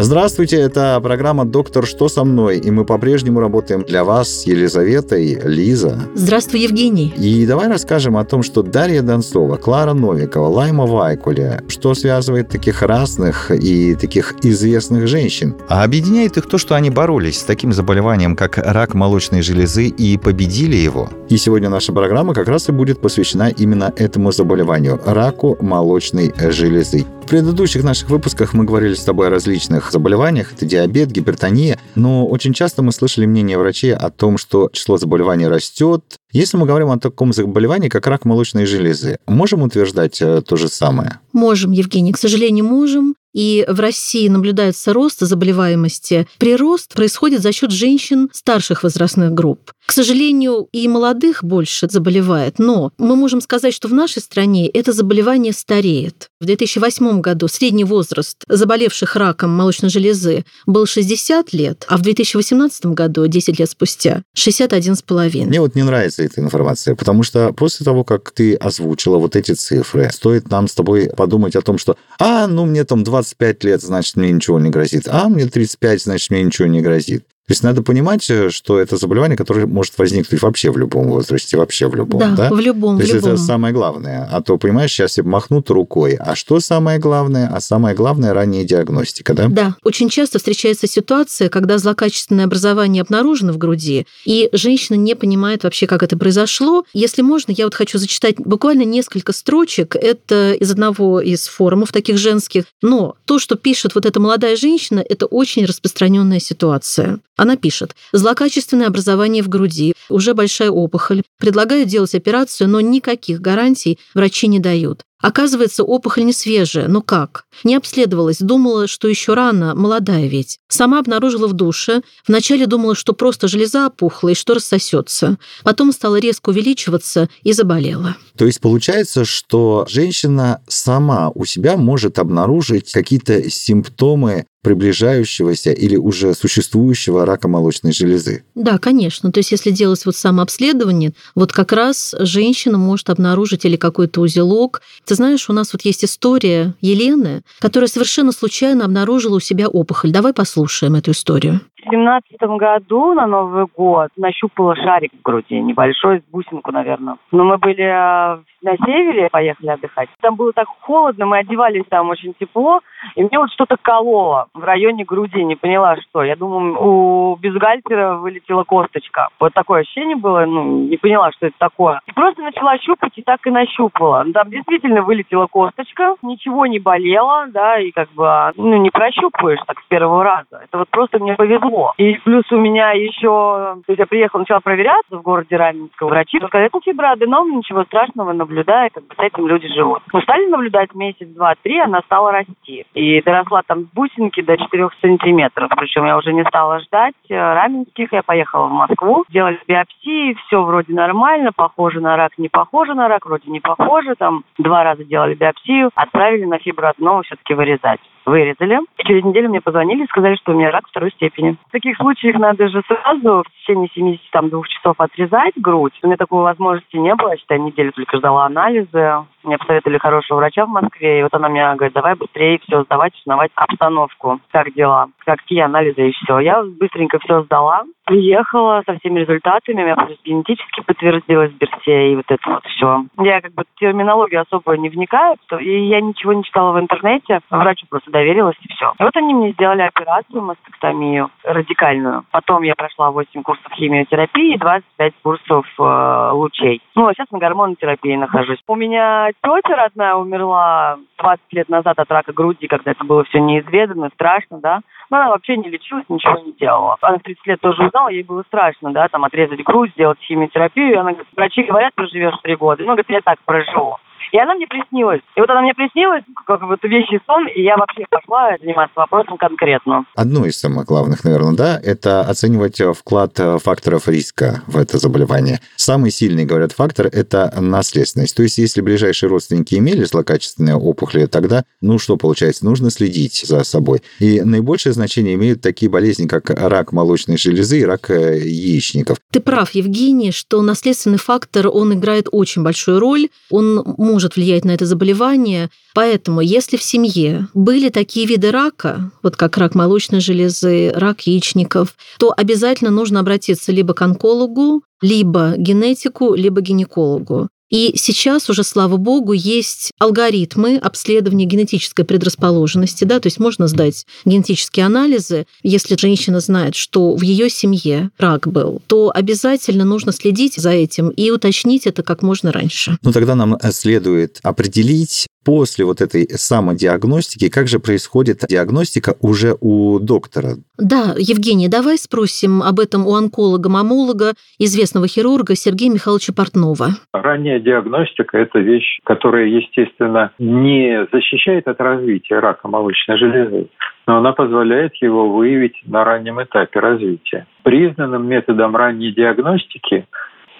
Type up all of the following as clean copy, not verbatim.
Здравствуйте, это программа «Доктор, что со мной?» И мы по-прежнему работаем для вас с Елизаветой, Лиза. Здравствуй, Евгений. И давай расскажем о том, что Дарья Донцова, Клара Новикова, Лайма Вайкуля, что связывает таких разных и таких известных женщин. А объединяет их то, что они боролись с таким заболеванием, как рак молочной железы, и победили его. И сегодня наша программа как раз и будет посвящена именно этому заболеванию – раку молочной железы. В предыдущих наших выпусках мы говорили с тобой о различных заболеваниях, это диабет, гипертония, но очень часто мы слышали мнение врачей о том, что число заболеваний растет. Если мы говорим о таком заболевании, как рак молочной железы, можем утверждать то же самое? Можем, Евгений, к сожалению, можем. И в России наблюдается рост заболеваемости. Прирост происходит за счет женщин старших возрастных групп. К сожалению, и молодых больше заболевает, но мы можем сказать, что в нашей стране это заболевание стареет. В 2008 году средний возраст заболевших раком молочной железы был 60 лет, а в 2018 году, 10 лет спустя, 61,5. Мне вот не нравится эта информация, потому что после того, как ты озвучила вот эти цифры, стоит нам с тобой подумать о том, что мне там 25 лет, значит, мне ничего не грозит, а мне 35, значит, мне ничего не грозит. То есть надо понимать, что это заболевание, которое может возникнуть вообще в любом возрасте, вообще в любом. Да? В любом. То есть это самое главное. А то, понимаешь, сейчас все махнут рукой. А что самое главное? А самое главное – ранняя диагностика, да? Да. Очень часто встречается ситуация, когда злокачественное образование обнаружено в груди, и женщина не понимает вообще, как это произошло. Если можно, я вот хочу зачитать буквально несколько строчек. Это из одного из форумов таких женских. Но то, что пишет вот эта молодая женщина, это очень распространенная ситуация. Она пишет: «Злокачественное образование в груди, уже большая опухоль. Предлагаю делать операцию, но никаких гарантий врачи не дают. Оказывается, опухоль не свежая, но как? Не обследовалась, думала, что еще рано, молодая ведь. Сама обнаружила в душе. Вначале думала, что просто железа опухла и что рассосется. Потом стала резко увеличиваться и заболела». То есть получается, что женщина сама у себя может обнаружить какие-то симптомы приближающегося или уже существующего рака молочной железы. Да, конечно. То есть если делать вот самообследование, вот как раз женщина может обнаружить или какой-то узелок. Ты знаешь, у нас вот есть история Елены, которая совершенно случайно обнаружила у себя опухоль. Давай послушаем эту историю. В 2017 году на Новый год нащупала шарик в груди, небольшой, с бусинку, наверное. Но мы были на севере, поехали отдыхать. Там было так холодно, мы одевались там очень тепло, и мне вот что-то кололо в районе груди, не поняла, что. Я думаю, у бюстгальтера вылетела косточка. Вот такое ощущение было, не поняла, что это такое. И просто начала щупать, и так и нащупала. Там действительно вылетела косточка, ничего не болело, да, и не прощупываешь так с первого раза. Это вот просто мне повезло. И плюс у меня еще... То есть я приехала, начала проверяться в городе Раменском. Врачи сказали, это фиброаденом, ничего страшного, наблюдая, с этим люди живут. Мы стали наблюдать месяц, два, три, она стала расти. И доросла там с бусинки до 4 сантиметров. Причем я уже не стала ждать раменских. Я поехала в Москву, делали биопсии, все вроде нормально, похоже на рак, не похоже на рак, вроде не похоже. Там 2 раза делали биопсию, отправили на фиброаденом все-таки вырезать. Вырезали. Через неделю мне позвонили и сказали, что у меня рак 2-й степени. В таких случаях надо же сразу в течение 72 часов отрезать грудь. У меня такой возможности не было. Я, считай, неделю только ждала анализы. Мне посоветовали хорошего врача в Москве. И вот она мне говорит, давай быстрее все сдавать, узнавать обстановку. Как дела? Какие анализы и все. Я быстренько все сдала. Приехала со всеми результатами. У меня генетически подтвердилась BRCA и вот это вот все. Я в терминологию особо не вникаю. И я ничего не читала в интернете. Врачу просто доверилась и все. И вот они мне сделали операцию, мастектомию радикальную. Потом я прошла 8 курсов химиотерапии и 25 курсов лучей. А сейчас на гормонотерапии нахожусь. У меня тетя родная умерла 20 лет назад от рака груди, когда это было все неизведано, страшно, да. Но она вообще не лечилась, ничего не делала. Она в 30 лет тоже узнала, ей было страшно, да, там отрезать грудь, сделать химиотерапию. И она говорит, врачи говорят, проживешь 3 года. Я так проживу. И она мне приснилась. И вот она мне приснилась, как вот вещий сон, и я вообще пошла заниматься вопросом конкретно. Одно из самых главных, наверное, да, это оценивать вклад факторов риска в это заболевание. Самый сильный, говорят, фактор – это наследственность. То есть, если ближайшие родственники имели злокачественные опухоли, тогда, ну что получается, нужно следить за собой. И наибольшее значение имеют такие болезни, как рак молочной железы и рак яичников. Ты прав, Евгений, что наследственный фактор, он играет очень большую роль, он может влиять на это заболевание. Поэтому, если в семье были такие виды рака, вот как рак молочной железы, рак яичников, то обязательно нужно обратиться либо к онкологу, либо генетику, либо гинекологу. И сейчас уже, слава богу, есть алгоритмы обследования генетической предрасположенности, да, то есть можно сдать генетические анализы. Если женщина знает, что в ее семье рак был, то обязательно нужно следить за этим и уточнить это как можно раньше. Ну тогда нам следует определить после вот этой самодиагностики, как же происходит диагностика уже у доктора. Да, Евгений, давай спросим об этом у онколога-маммолога, известного хирурга Сергея Михайловича Портнова. Ранняя диагностика – это вещь, которая, естественно, не защищает от развития рака молочной железы, но она позволяет его выявить на раннем этапе развития. Признанным методом ранней диагностики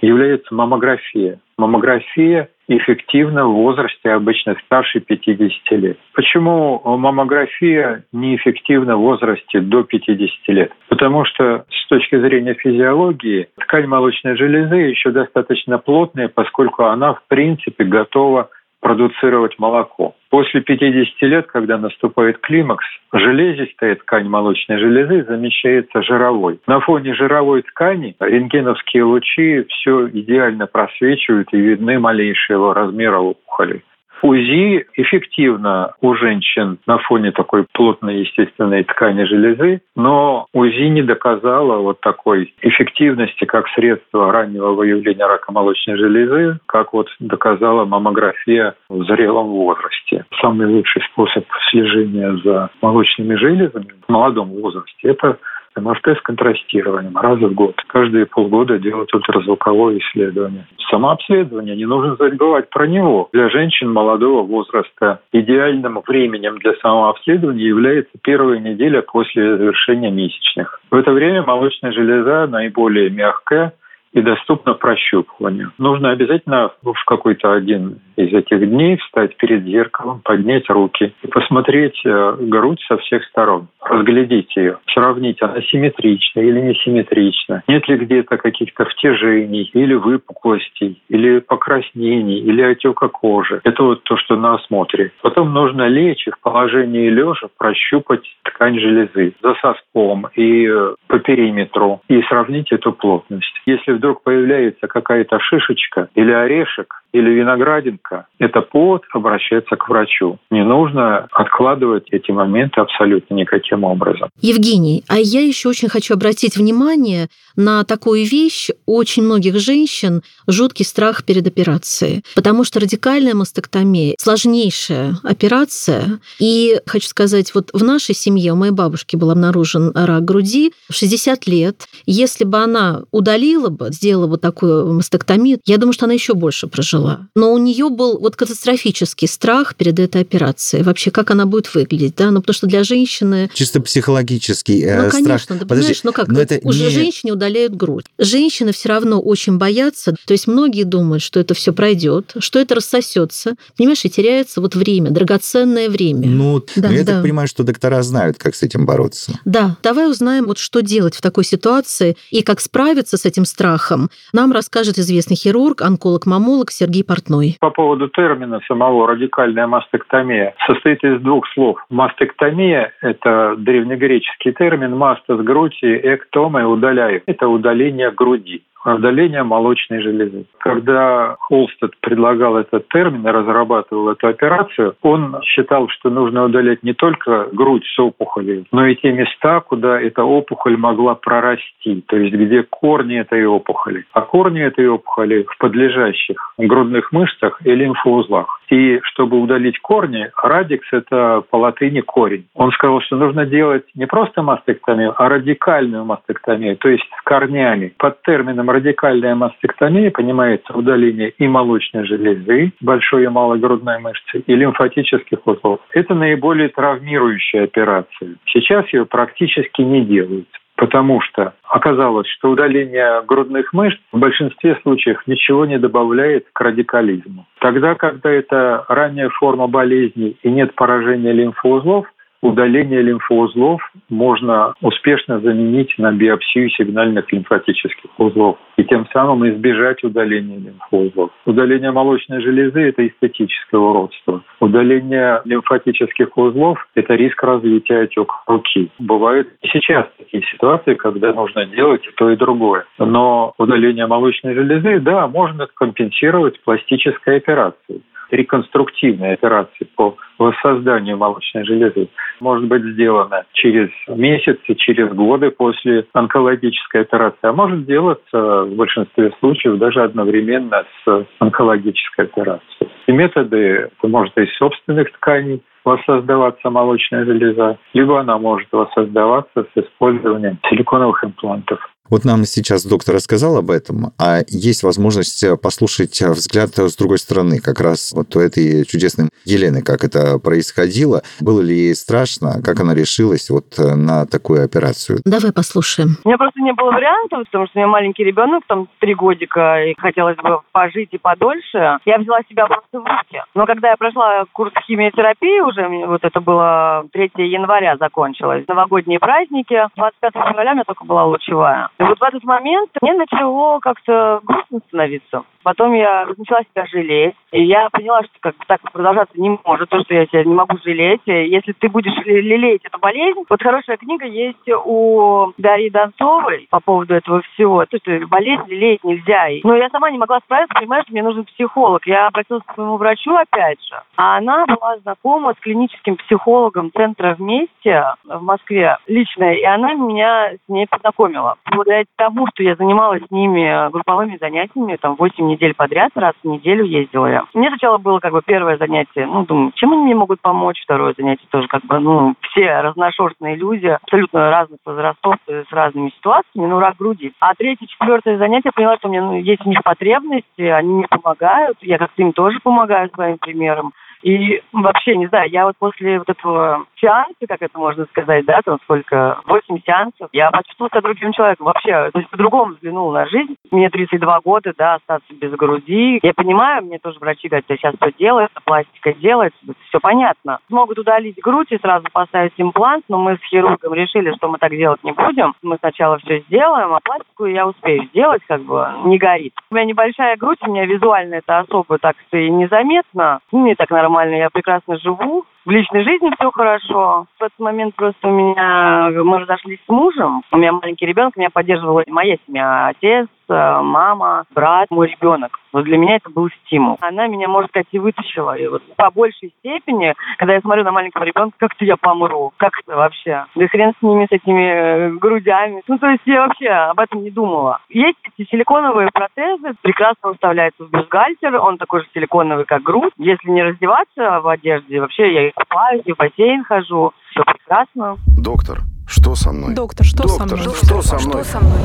является маммография. Маммография эффективна в возрасте обычно старше 50 лет. Почему маммография неэффективна в возрасте до 50 лет? Потому что с точки зрения физиологии ткань молочной железы еще достаточно плотная, поскольку она в принципе готова продуцировать молоко. После 50 лет, когда наступает климакс, железистая ткань молочной железы замещается жировой. На фоне жировой ткани рентгеновские лучи все идеально просвечивают и видны малейшего размера опухолей. УЗИ эффективно у женщин на фоне такой плотной естественной ткани железы, но УЗИ не доказало вот такой эффективности как средство раннего выявления рака молочной железы, как вот доказала маммография в зрелом возрасте. Самый лучший способ слежения за молочными железами в молодом возрасте – это МРТ с контрастированием раз в год. Каждые полгода делать ультразвуковое исследование. Самообследование, не нужно забывать про него. Для женщин молодого возраста идеальным временем для самообследования является первая неделя после завершения месячных. В это время молочная железа наиболее мягкая и доступна прощупыванию. Нужно обязательно в какой-то один из этих дней встать перед зеркалом, поднять руки и посмотреть грудь со всех сторон, разглядеть ее, сравнить, она симметрична или несимметрична, нет ли где-то каких-то втяжений или выпуклостей, или покраснений, или отека кожи. Это вот то, что на осмотре. Потом нужно лечь и в положении лежа прощупать ткань железы за соском и по периметру и сравнить эту плотность. Если вдруг появляется какая-то шишечка или орешек, или виноградинка, это повод обращаться к врачу. Не нужно откладывать эти моменты абсолютно никаким образом. Евгений, а я еще очень хочу обратить внимание на такую вещь. У очень многих женщин жуткий страх перед операцией, потому что радикальная мастектомия – сложнейшая операция. И хочу сказать, вот в нашей семье у моей бабушки был обнаружен рак груди в 60 лет. Если бы она удалила бы, сделала бы такую мастектомию, я думаю, что она еще больше прожила. Но у нее был вот катастрофический страх перед этой операцией. Вообще, как она будет выглядеть, да? Ну, потому что для женщины... Чисто психологический страх. Ну, конечно, страх. Да, понимаешь, ну как? Это уже не... женщине удаляют грудь. Женщины все равно очень боятся. То есть многие думают, что это все пройдет, что это рассосется, понимаешь, и теряется вот время, драгоценное время. Ну, да, я так понимаю, что доктора знают, как с этим бороться. Да. Давай узнаем, вот что делать в такой ситуации и как справиться с этим страхом. Нам расскажет известный хирург, онколог-маммолог Сергей Портной. По поводу термина самого «радикальная мастектомия» состоит из двух слов. Мастектомия – это древнегреческий термин «мастас» – грудь и «эктома» – удаляю. Это удаление груди, удаление молочной железы. Когда Холстед предлагал этот термин и разрабатывал эту операцию, он считал, что нужно удалять не только грудь с опухолью, но и те места, куда эта опухоль могла прорасти, то есть где корни этой опухоли. А корни этой опухоли в подлежащих грудных мышцах и лимфоузлах. И чтобы удалить корни, радикс — это по латыни корень. Он сказал, что нужно делать не просто мастектомию, а радикальную мастектомию, то есть с корнями. Под термином радикальная мастектомия понимается удаление и молочной железы, большой и малой грудной мышцы, и лимфатических узлов. Это наиболее травмирующая операция. Сейчас ее практически не делают. Потому что оказалось, что удаление грудных мышц в большинстве случаев ничего не добавляет к радикализму. Тогда, когда это ранняя форма болезни и нет поражения лимфоузлов, удаление лимфоузлов можно успешно заменить на биопсию сигнальных лимфатических узлов и тем самым избежать удаления лимфоузлов. Удаление молочной железы – это эстетическое уродство. Удаление лимфатических узлов – это риск развития отека руки. Бывают и сейчас такие ситуации, когда нужно делать и то, и другое. Но удаление молочной железы, да, можно компенсировать пластической операцией. Реконструктивная операция по воссозданию молочной железы может быть сделана через месяцы, через годы после онкологической операции, а может делаться в большинстве случаев даже одновременно с онкологической операцией. И методы, это может из собственных тканей воссоздаваться молочная железа, либо она может воссоздаваться с использованием силиконовых имплантов. Вот нам сейчас доктор рассказал об этом, а есть возможность послушать взгляд с другой стороны, как раз вот у этой чудесной Елены, как это происходило. Было ли ей страшно, как она решилась вот на такую операцию? Давай послушаем. У меня просто не было вариантов, потому что у меня маленький ребенок, там 3 годика, и хотелось бы пожить и подольше. Я взяла себя просто в руки. Но когда я прошла курс химиотерапии уже, вот это было 3 января закончилось, новогодние праздники, 25 января у меня только была лучевая. И вот в этот момент мне начало как-то грустно становиться. Потом я начала себя жалеть. И я поняла, что как бы так продолжаться не может, то, что я себя не могу жалеть. Если ты будешь лелеять эту болезнь... Вот хорошая книга есть у Дарьи Донцовой по поводу этого всего. То, что болезнь лелеять нельзя. Но я сама не могла справиться, понимаешь, мне нужен психолог. Я обратилась к своему врачу опять же. А она была знакома с клиническим психологом центра «Вместе» в Москве лично. И она меня с ней познакомила. Благодаря тому, что я занималась с ними групповыми занятиями, там, 8 недель подряд, раз в неделю ездила я. Мне сначала было как бы первое занятие, ну, думаю, чем они мне могут помочь, второе занятие тоже как бы, ну, все разношерстные люди, абсолютно разных возрастов, с разными ситуациями, ну, рак груди. А третье, четвертое занятие, я поняла, что у меня, ну, есть у них потребности, они мне помогают, я как-то им тоже помогаю своим примером. И вообще, не знаю, я вот после вот этого сеанса, как это можно сказать, да, там сколько, 8 сеансов, я почувствовала себя другим человеком вообще, то есть по-другому взглянула на жизнь. Мне 32 года, да, остаться без груди. Я понимаю, мне тоже врачи говорят, сейчас все делается, пластика делается, все понятно. Могут удалить грудь и сразу поставить имплант, но мы с хирургом решили, что мы так делать не будем. Мы сначала все сделаем, а пластику я успею сделать, как бы не горит. У меня небольшая грудь, у меня визуально это особо так-то и незаметно. Мне так нормально, я прекрасно живу. В личной жизни все хорошо. В этот момент просто у меня... Мы разошлись с мужем. У меня маленький ребенок, меня поддерживала моя семья. Отец, мама, брат, мой ребенок. Вот для меня это был стимул. Она меня, может сказать, и вытащила. И вот по большей степени, когда я смотрю на маленького ребенка, как-то я помру. Как-то вообще. Да хрен с ними, с этими грудями. Ну, то есть я вообще об этом не думала. Есть эти силиконовые протезы. Прекрасно вставляется в бюстгальтер. Он такой же силиконовый, как грудь. Если не раздеваться в одежде, вообще я и купаюсь, и в бассейн хожу. Все прекрасно. Доктор, что со мной? Доктор, что со мной? Доктор, что со мной?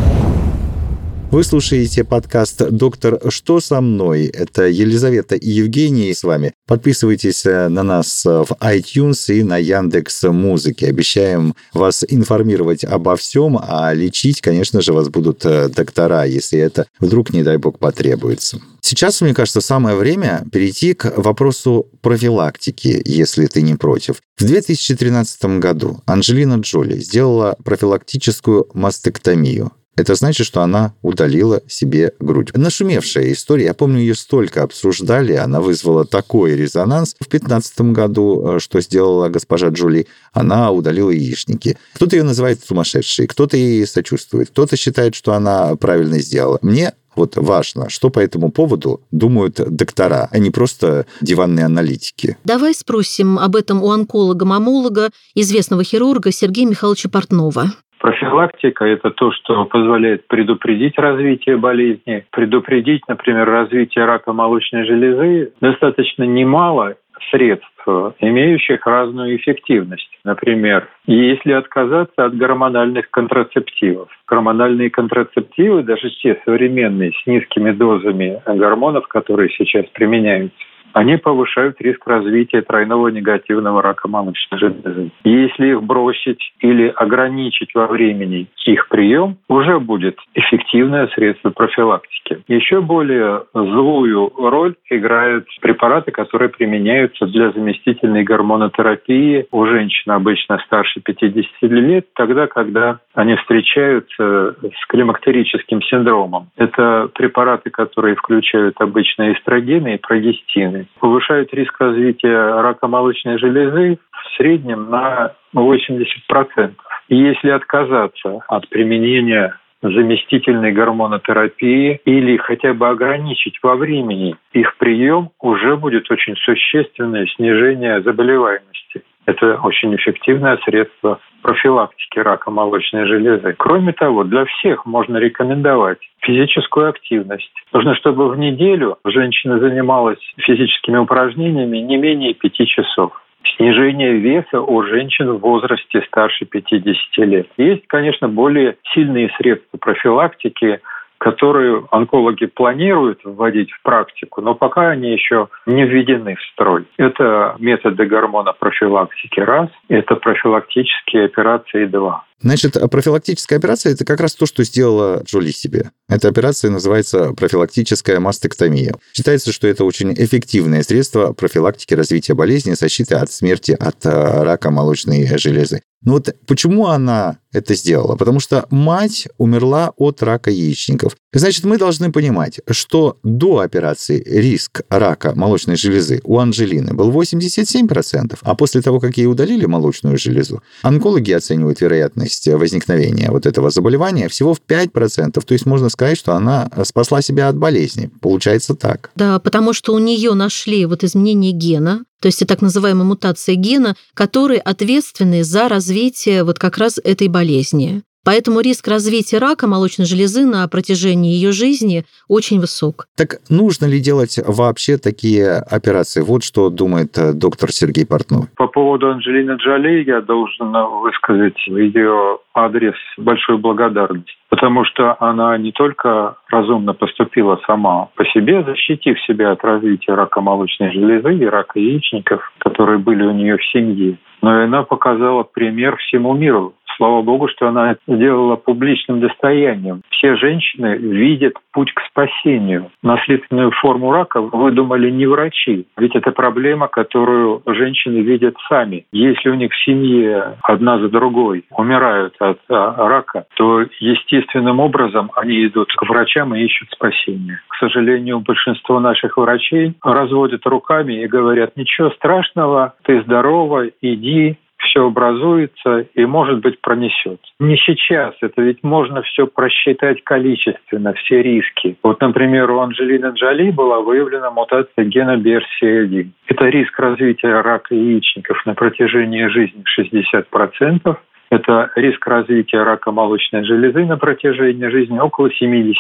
Вы слушаете подкаст «Доктор, что со мной?». Это Елизавета и Евгений с вами. Подписывайтесь на нас в iTunes и на Яндекс.Музыке. Обещаем вас информировать обо всем, а лечить, конечно же, вас будут доктора, если это вдруг, не дай бог, потребуется. Сейчас, мне кажется, самое время перейти к вопросу профилактики, если ты не против. В 2013 году Анджелина Джоли сделала профилактическую мастектомию. Это значит, что она удалила себе грудь. Нашумевшая история, я помню, ее столько обсуждали, она вызвала такой резонанс. В 2015 году, что сделала госпожа Джоли, она удалила яичники. Кто-то ее называет сумасшедшей, кто-то ей сочувствует, кто-то считает, что она правильно сделала. Мне вот важно, что по этому поводу думают доктора, а не просто диванные аналитики. Давай спросим об этом у онколога-мамолога, известного хирурга Сергея Михайловича Портнова. Профилактика – это то, что позволяет предупредить развитие болезни, предупредить, например, развитие рака молочной железы. Достаточно немало средств, имеющих разную эффективность. Например, если отказаться от гормональных контрацептивов. Гормональные контрацептивы, даже те современные, с низкими дозами гормонов, которые сейчас применяются, они повышают риск развития тройного негативного рака молочной железы. Если их бросить или ограничить во времени их прием, уже будет эффективное средство профилактики. Еще более злую роль играют препараты, которые применяются для заместительной гормонотерапии у женщин обычно старше 50 лет, тогда, когда они встречаются с климактерическим синдромом. Это препараты, которые включают обычно эстрогены и прогестины. Повышают риск развития рака молочной железы в среднем на 80%. И если отказаться от применения заместительной гормонотерапии или хотя бы ограничить во времени их прием, уже будет очень существенное снижение заболеваемости. Это очень эффективное средство профилактики рака молочной железы. Кроме того, для всех можно рекомендовать физическую активность. Нужно, чтобы в неделю женщина занималась физическими упражнениями не менее 5 часов. Снижение веса у женщин в возрасте старше 50 лет. Есть, конечно, более сильные средства профилактики, которые онкологи планируют вводить в практику, но пока они еще не введены в строй. Это методы гормонопрофилактики раз, это профилактические операции 2. Значит, профилактическая операция – это как раз то, что сделала Джоли себе. Эта операция называется профилактическая мастектомия. Считается, что это очень эффективное средство профилактики развития болезни, защиты от смерти от рака молочной железы. Но вот почему она это сделала? Потому что мать умерла от рака яичников. Значит, мы должны понимать, что до операции риск рака молочной железы у Анджелины был 87%, а после того, как ей удалили молочную железу, онкологи оценивают вероятность возникновения вот этого заболевания всего в 5%. То есть можно сказать, что она спасла себя от болезни. Получается так. Да, потому что у нее нашли вот изменение гена, то есть так называемые мутации гена, которые ответственны за развитие вот как раз этой болезни. Поэтому риск развития рака молочной железы на протяжении ее жизни очень высок. Так нужно ли делать вообще такие операции? Вот что думает доктор Сергей Портной. По поводу Анджелины Джоли я должен высказать в ее адрес большую благодарность, потому что она не только разумно поступила сама по себе, защитив себя от развития рака молочной железы и рака яичников, которые были у нее в семье, но и она показала пример всему миру. Слава Богу, что она сделала публичным достоянием. Все женщины видят путь к спасению. Наследственную форму рака выдумали не врачи, ведь это проблема, которую женщины видят сами. Если у них в семье одна за другой умирают от рака, то естественным образом они идут к врачам и ищут спасения. К сожалению, большинство наших врачей разводят руками и говорят: «Ничего страшного, ты здорова, иди». Все образуется и, может быть, пронесет. Не сейчас. Это ведь можно все просчитать количественно, все риски. Вот, например, у Анджелины Джоли была выявлена мутация гена BRCA1. Это риск развития рака яичников на протяжении жизни 60%. Это риск развития рака молочной железы на протяжении жизни около 70%.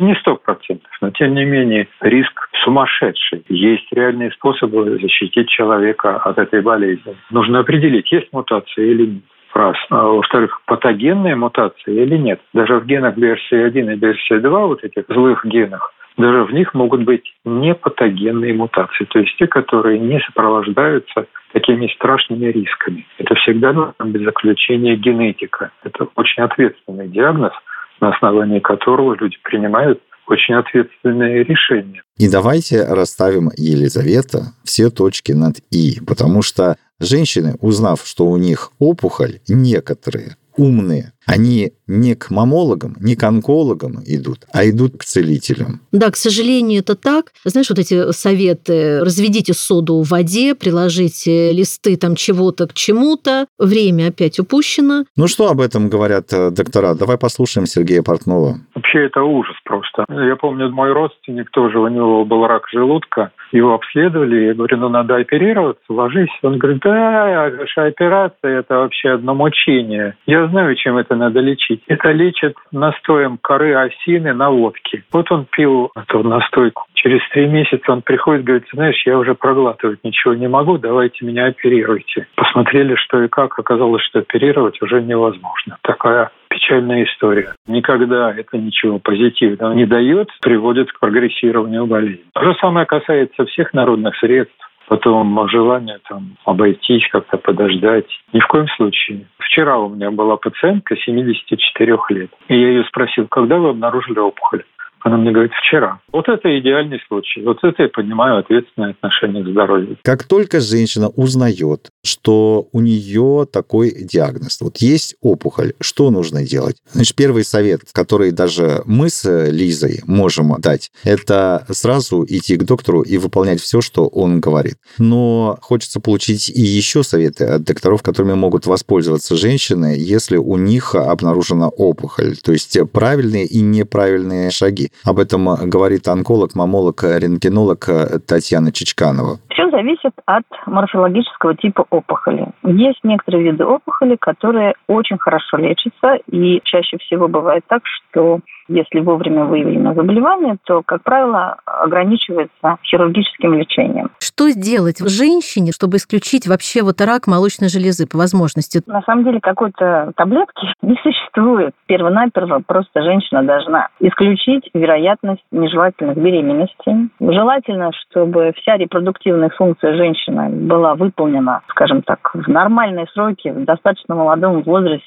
Не 100%, но тем не менее риск сумасшедший. Есть реальные способы защитить человека от этой болезни. Нужно определить, есть мутация или нет. Раз. А, во-вторых, патогенная мутация или нет. Даже в генах BRCA1 и BRCA2, вот этих злых генах, даже в них могут быть непатогенные мутации, то есть те, которые не сопровождаются такими страшными рисками. Это всегда нужно без заключения генетика. Это очень ответственный диагноз, на основании которого люди принимают очень ответственные решения. И давайте расставим, Елизавета, все точки над «и», потому что женщины, узнав, что у них опухоль, некоторые умные, они не к маммологам, не к онкологам идут, а идут к целителям. Да, к сожалению, это так. Знаешь, вот эти советы: разведите соду в воде, приложите листы там чего-то к чему-то. Время опять упущено. Ну что об этом говорят доктора? Давай послушаем Сергея Портнова. Вообще это ужас просто. Я помню, мой родственник тоже, у него был рак желудка, его обследовали, я говорю: ну надо оперироваться, ложись. Он говорит: да, операция – это вообще одно мучение. Я я знаю, чем это надо лечить. Это лечат настоем коры осины на водке. Вот он пил эту настойку. Через 3 месяца он приходит, говорит: знаешь, я уже проглатывать ничего не могу, давайте меня оперируйте. Посмотрели, что и как. Оказалось, что оперировать уже невозможно. Такая печальная история. Никогда это ничего позитивного не дает, приводит к прогрессированию болезни. То же самое касается всех народных средств. Потом желание там обойтись, как-то подождать. Ни в коем случае. Вчера у меня была пациентка 74 лет. И я ее спросил, когда вы обнаружили опухоль? Она мне говорит, вчера. Вот это идеальный случай. Вот это я понимаю ответственное отношение к здоровью. Как только женщина узнает, что у нее такой диагноз, вот есть опухоль, что нужно делать? Значит, первый совет, который даже мы с Лизой можем дать, это сразу идти к доктору и выполнять все, что он говорит. Но хочется получить и еще советы от докторов, которыми могут воспользоваться женщины, если у них обнаружена опухоль. То есть правильные и неправильные шаги. Об этом говорит онколог, мамолог, рентгенолог Татьяна Чичканова. Все зависит от морфологического типа опухоли. Есть некоторые виды опухоли, которые очень хорошо лечатся, и чаще всего бывает так, что если вовремя выявлено заболевание, то, как правило, ограничивается хирургическим лечением. Что сделать женщине, чтобы исключить вообще вот рак молочной железы по возможности? На самом деле какой-то таблетки не существует. Первонаперво просто женщина должна исключить вероятность нежелательных беременностей. Желательно, чтобы вся репродуктивная функция женщины была выполнена, скажем так, в нормальные сроки, в достаточно молодом возрасте.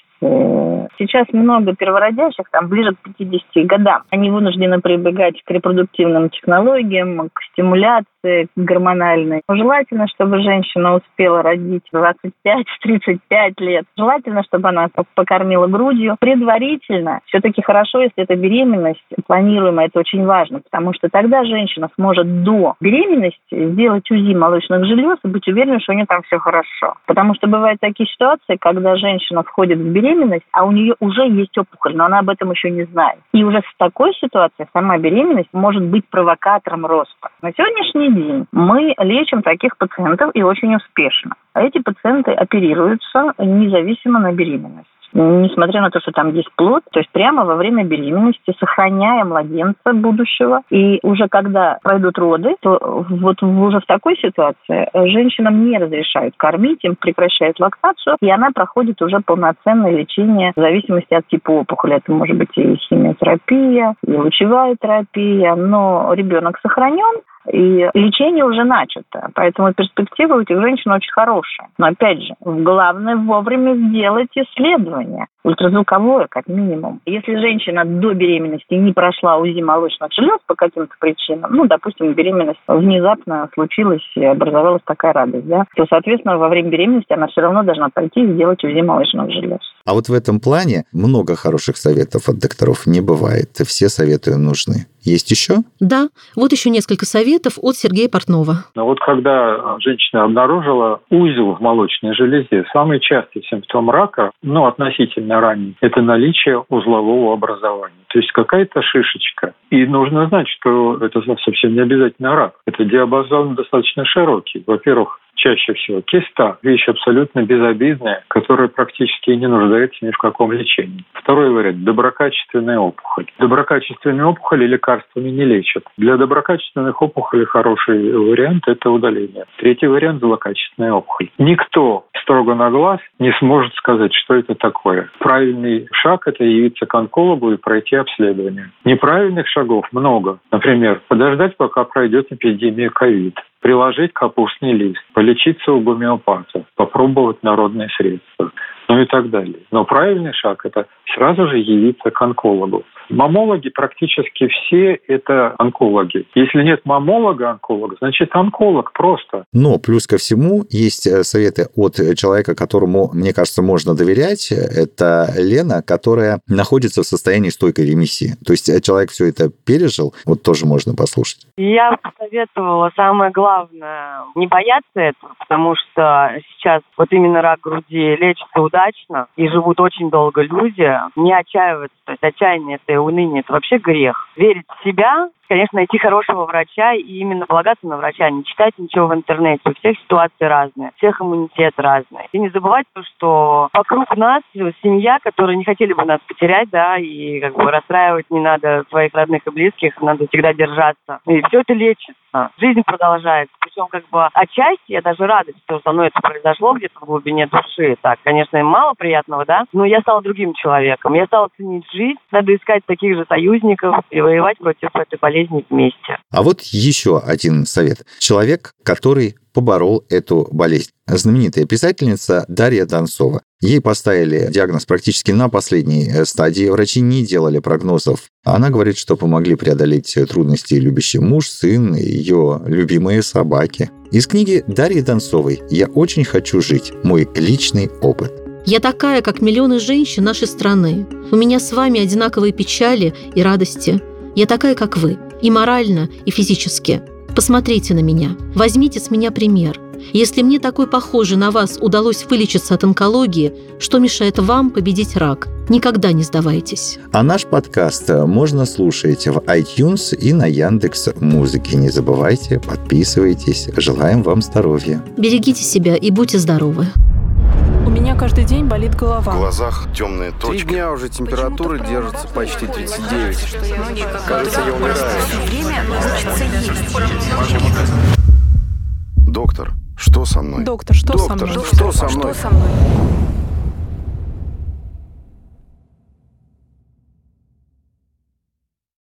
Сейчас много первородящих, там ближе к 50 годам. Они вынуждены прибегать к репродуктивным технологиям, к стимуляции гормональной. Желательно, чтобы женщина успела родить 25-35 лет. Желательно, чтобы она покормила грудью. Предварительно, все-таки хорошо, если это беременность планируемая, это очень важно, потому что тогда женщина сможет до беременности сделать УЗИ молочных желез и быть уверена, что у нее там все хорошо. Потому что бывают такие ситуации, когда женщина входит в беременность, а у нее уже есть опухоль, но она об этом еще не знает. И уже в такой ситуации сама беременность может быть провокатором роста. На сегодняшний день мы лечим таких пациентов и очень успешно. А эти пациенты оперируются независимо на беременность. Несмотря на то, что там дисплод, то есть прямо во время беременности, сохраняя младенца будущего. И уже когда пройдут роды, то вот уже в такой ситуации женщинам не разрешают кормить, им прекращают лактацию, и она проходит уже полноценное лечение в зависимости от типа опухоли. Это может быть и химиотерапия, и лучевая терапия, но ребенок сохранен, и лечение уже начато, поэтому перспектива у этих женщин очень хорошая. Но опять же, главное вовремя сделать исследование, ультразвуковое как минимум. Если женщина до беременности не прошла УЗИ молочных желез по каким-то причинам, ну, допустим, беременность внезапно случилась и образовалась такая радость, да, то, соответственно, во время беременности она все равно должна пойти и сделать УЗИ молочных желез. А вот в этом плане много хороших советов от докторов не бывает. Все советы нужны. Есть еще? Да, вот еще несколько советов от Сергея Портнова. Ну вот когда женщина обнаружила узел в молочной железе, самый частый симптом рака, ну, относительно ранний, это наличие узлового образования. То есть какая-то шишечка. И нужно знать, что это совсем не обязательно рак. Это диапазон достаточно широкий. Во-первых, чаще всего киста – вещь абсолютно безобидная, которая практически не нуждается ни в каком лечении. Второй вариант – доброкачественная опухоль. Доброкачественные опухоли лекарствами не лечат. Для доброкачественных опухолей хороший вариант – это удаление. Третий вариант – злокачественная опухоль. Никто строго на глаз не сможет сказать, что это такое. Правильный шаг – это явиться к онкологу и пройти обследование. Неправильных шагов много. Например, подождать, пока пройдет эпидемия ковид. Приложить капустный лист, полечиться у гомеопата, попробовать народные средства, ну и так далее. Но правильный шаг – это сразу же явиться к онкологу. Маммологи практически все – это онкологи. Если нет маммолога-онколога, значит онколог просто. Но плюс ко всему есть советы от человека, которому, мне кажется, можно доверять. Это Лена, которая находится в состоянии стойкой ремиссии. То есть человек все это пережил, вот тоже можно послушать. Я бы советовала, самое главное, не бояться этого, потому что сейчас вот именно рак груди лечится удачно и живут очень долго люди, не отчаиваются. То есть отчаяние – это и уныние, это вообще грех. Верить в себя, конечно, найти хорошего врача и именно полагаться на врача, не читать ничего в интернете. У всех ситуации разные, у всех иммунитет разный. И не забывать то, что вокруг нас семья, которые не хотели бы нас потерять, да, и как бы расстраивать не надо своих родных и близких, надо всегда держаться. И все это лечится, жизнь продолжается. Причем как бы отчасти я даже рада, что со мной это произошло где-то в глубине души. Так, конечно, мало приятного, да, но я стала другим человеком. Я стала ценить жизнь, надо искать таких же союзников и воевать против этой болезни вместе. А вот еще один совет. Человек, который поборол эту болезнь. Знаменитая писательница Дарья Донцова. Ей поставили диагноз практически на последней стадии. Врачи не делали прогнозов. Она говорит, что помогли преодолеть трудности любящий муж, сын, ее любимые собаки. Из книги Дарьи Донцовой «Я очень хочу жить. Мой личный опыт». Я такая, как миллионы женщин нашей страны. У меня с вами одинаковые печали и радости. Я такая, как вы. И морально, и физически. Посмотрите на меня. Возьмите с меня пример. Если мне такой похожий на вас удалось вылечиться от онкологии, что мешает вам победить рак? Никогда не сдавайтесь. А наш подкаст можно слушать в iTunes и на Яндекс.Музыке. Не забывайте, подписывайтесь. Желаем вам здоровья. Берегите себя и будьте здоровы. У меня каждый день болит голова. В глазах темные точки. 3 дня уже температура держится почти 39. Кажется, я умираю. Доктор, что со мной? Доктор, что со мной?